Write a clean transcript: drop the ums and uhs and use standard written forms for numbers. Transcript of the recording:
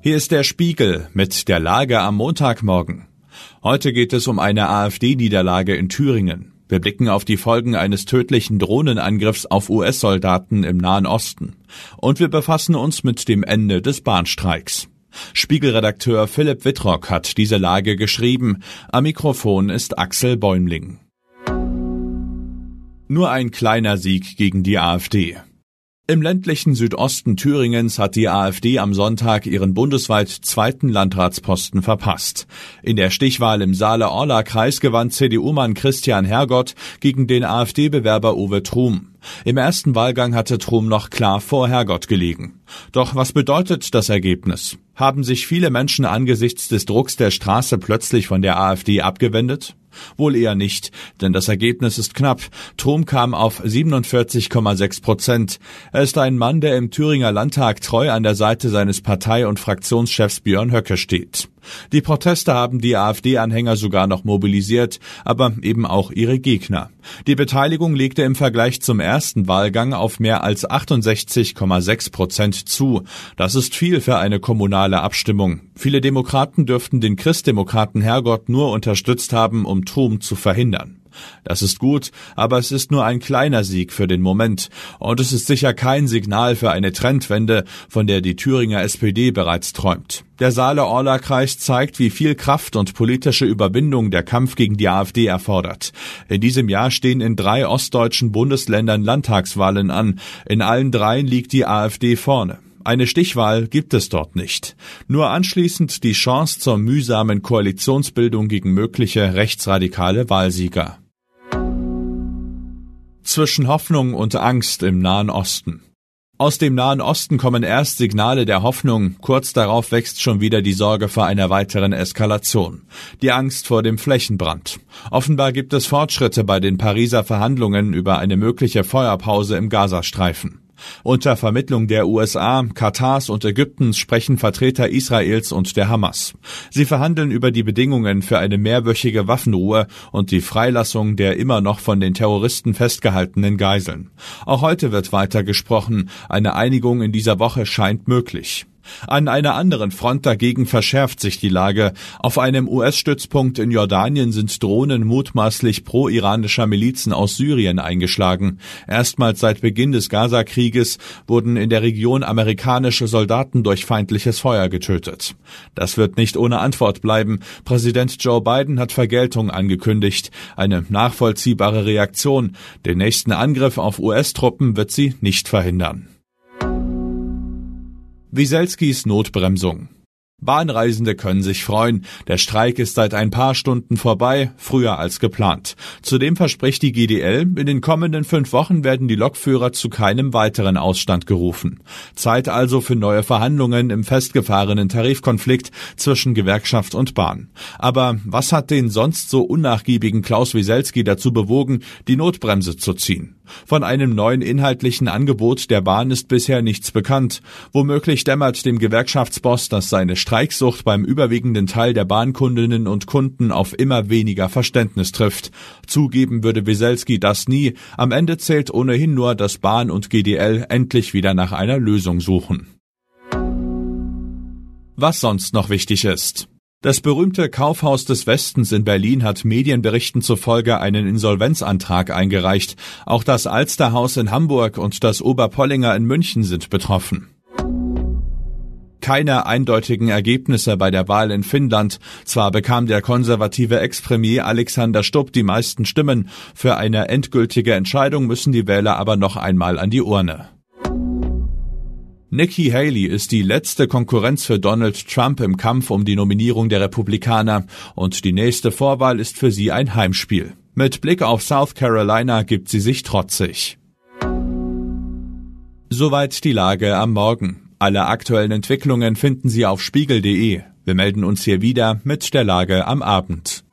Hier ist der Spiegel mit der Lage am Montagmorgen. Heute geht es um eine AfD-Niederlage in Thüringen. Wir blicken auf die Folgen eines tödlichen Drohnenangriffs auf US-Soldaten im Nahen Osten. Und wir befassen uns mit dem Ende des Bahnstreiks. Spiegelredakteur Philipp Wittrock hat diese Lage geschrieben. Am Mikrofon ist Axel Bäumling. Nur ein kleiner Sieg gegen die AfD. Im ländlichen Südosten Thüringens hat die AfD am Sonntag ihren bundesweit zweiten Landratsposten verpasst. In der Stichwahl im Saale-Orla-Kreis gewann CDU-Mann Christian Herrgott gegen den AfD-Bewerber Uwe Thrum. Im ersten Wahlgang hatte Thrum noch klar vor Herrgott gelegen. Doch was bedeutet das Ergebnis? Haben sich viele Menschen angesichts des Drucks der Straße plötzlich von der AfD abgewendet? Wohl eher nicht, denn das Ergebnis ist knapp. Thrum kam auf 47,6%. Er ist ein Mann, der im Thüringer Landtag treu an der Seite seines Partei- und Fraktionschefs Björn Höcke steht. Die Proteste haben die AfD-Anhänger sogar noch mobilisiert, aber eben auch ihre Gegner. Die Beteiligung legte im Vergleich zum ersten Wahlgang auf mehr als 68,6% zu. Das ist viel für eine kommunale Abstimmung. Viele Demokraten dürften den Christdemokraten Herrgott nur unterstützt haben, um Thrum zu verhindern. Das ist gut, aber es ist nur ein kleiner Sieg für den Moment. Und es ist sicher kein Signal für eine Trendwende, von der die Thüringer SPD bereits träumt. Der Saale-Orla-Kreis zeigt, wie viel Kraft und politische Überwindung der Kampf gegen die AfD erfordert. In diesem Jahr stehen in 3 ostdeutschen Bundesländern Landtagswahlen an. In allen 3 liegt die AfD vorne. Eine Stichwahl gibt es dort nicht. Nur anschließend die Chance zur mühsamen Koalitionsbildung gegen mögliche rechtsradikale Wahlsieger. Zwischen Hoffnung und Angst im Nahen Osten. Aus dem Nahen Osten kommen erst Signale der Hoffnung, kurz darauf wächst schon wieder die Sorge vor einer weiteren Eskalation. Die Angst vor dem Flächenbrand. Offenbar gibt es Fortschritte bei den Pariser Verhandlungen über eine mögliche Feuerpause im Gazastreifen. Unter Vermittlung der USA, Katars und Ägyptens sprechen Vertreter Israels und der Hamas. Sie verhandeln über die Bedingungen für eine mehrwöchige Waffenruhe und die Freilassung der immer noch von den Terroristen festgehaltenen Geiseln. Auch heute wird weiter gesprochen. Eine Einigung in dieser Woche scheint möglich. An einer anderen Front dagegen verschärft sich die Lage. Auf einem US-Stützpunkt in Jordanien sind Drohnen mutmaßlich pro-iranischer Milizen aus Syrien eingeschlagen. Erstmals seit Beginn des Gaza-Krieges wurden in der Region amerikanische Soldaten durch feindliches Feuer getötet. Das wird nicht ohne Antwort bleiben. Präsident Joe Biden hat Vergeltung angekündigt. Eine nachvollziehbare Reaktion. Den nächsten Angriff auf US-Truppen wird sie nicht verhindern. Weselskys Notbremsung. Bahnreisende können sich freuen. Der Streik ist seit ein paar Stunden vorbei, früher als geplant. Zudem verspricht die GDL, in den kommenden 5 Wochen werden die Lokführer zu keinem weiteren Ausstand gerufen. Zeit also für neue Verhandlungen im festgefahrenen Tarifkonflikt zwischen Gewerkschaft und Bahn. Aber was hat den sonst so unnachgiebigen Claus Weselsky dazu bewogen, die Notbremse zu ziehen? Von einem neuen inhaltlichen Angebot der Bahn ist bisher nichts bekannt. Womöglich dämmert dem Gewerkschaftsboss, dass seine Streiksucht beim überwiegenden Teil der Bahnkundinnen und Kunden auf immer weniger Verständnis trifft. Zugeben würde Weselsky das nie. Am Ende zählt ohnehin nur, dass Bahn und GDL endlich wieder nach einer Lösung suchen. Was sonst noch wichtig ist. Das berühmte Kaufhaus des Westens in Berlin hat Medienberichten zufolge einen Insolvenzantrag eingereicht. Auch das Alsterhaus in Hamburg und das Oberpollinger in München sind betroffen. Keine eindeutigen Ergebnisse bei der Wahl in Finnland. Zwar bekam der konservative Ex-Premier Alexander Stubb die meisten Stimmen. Für eine endgültige Entscheidung müssen die Wähler aber noch einmal an die Urne. Nikki Haley ist die letzte Konkurrenz für Donald Trump im Kampf um die Nominierung der Republikaner und die nächste Vorwahl ist für sie ein Heimspiel. Mit Blick auf South Carolina gibt sie sich trotzig. Soweit die Lage am Morgen. Alle aktuellen Entwicklungen finden Sie auf spiegel.de. Wir melden uns hier wieder mit der Lage am Abend.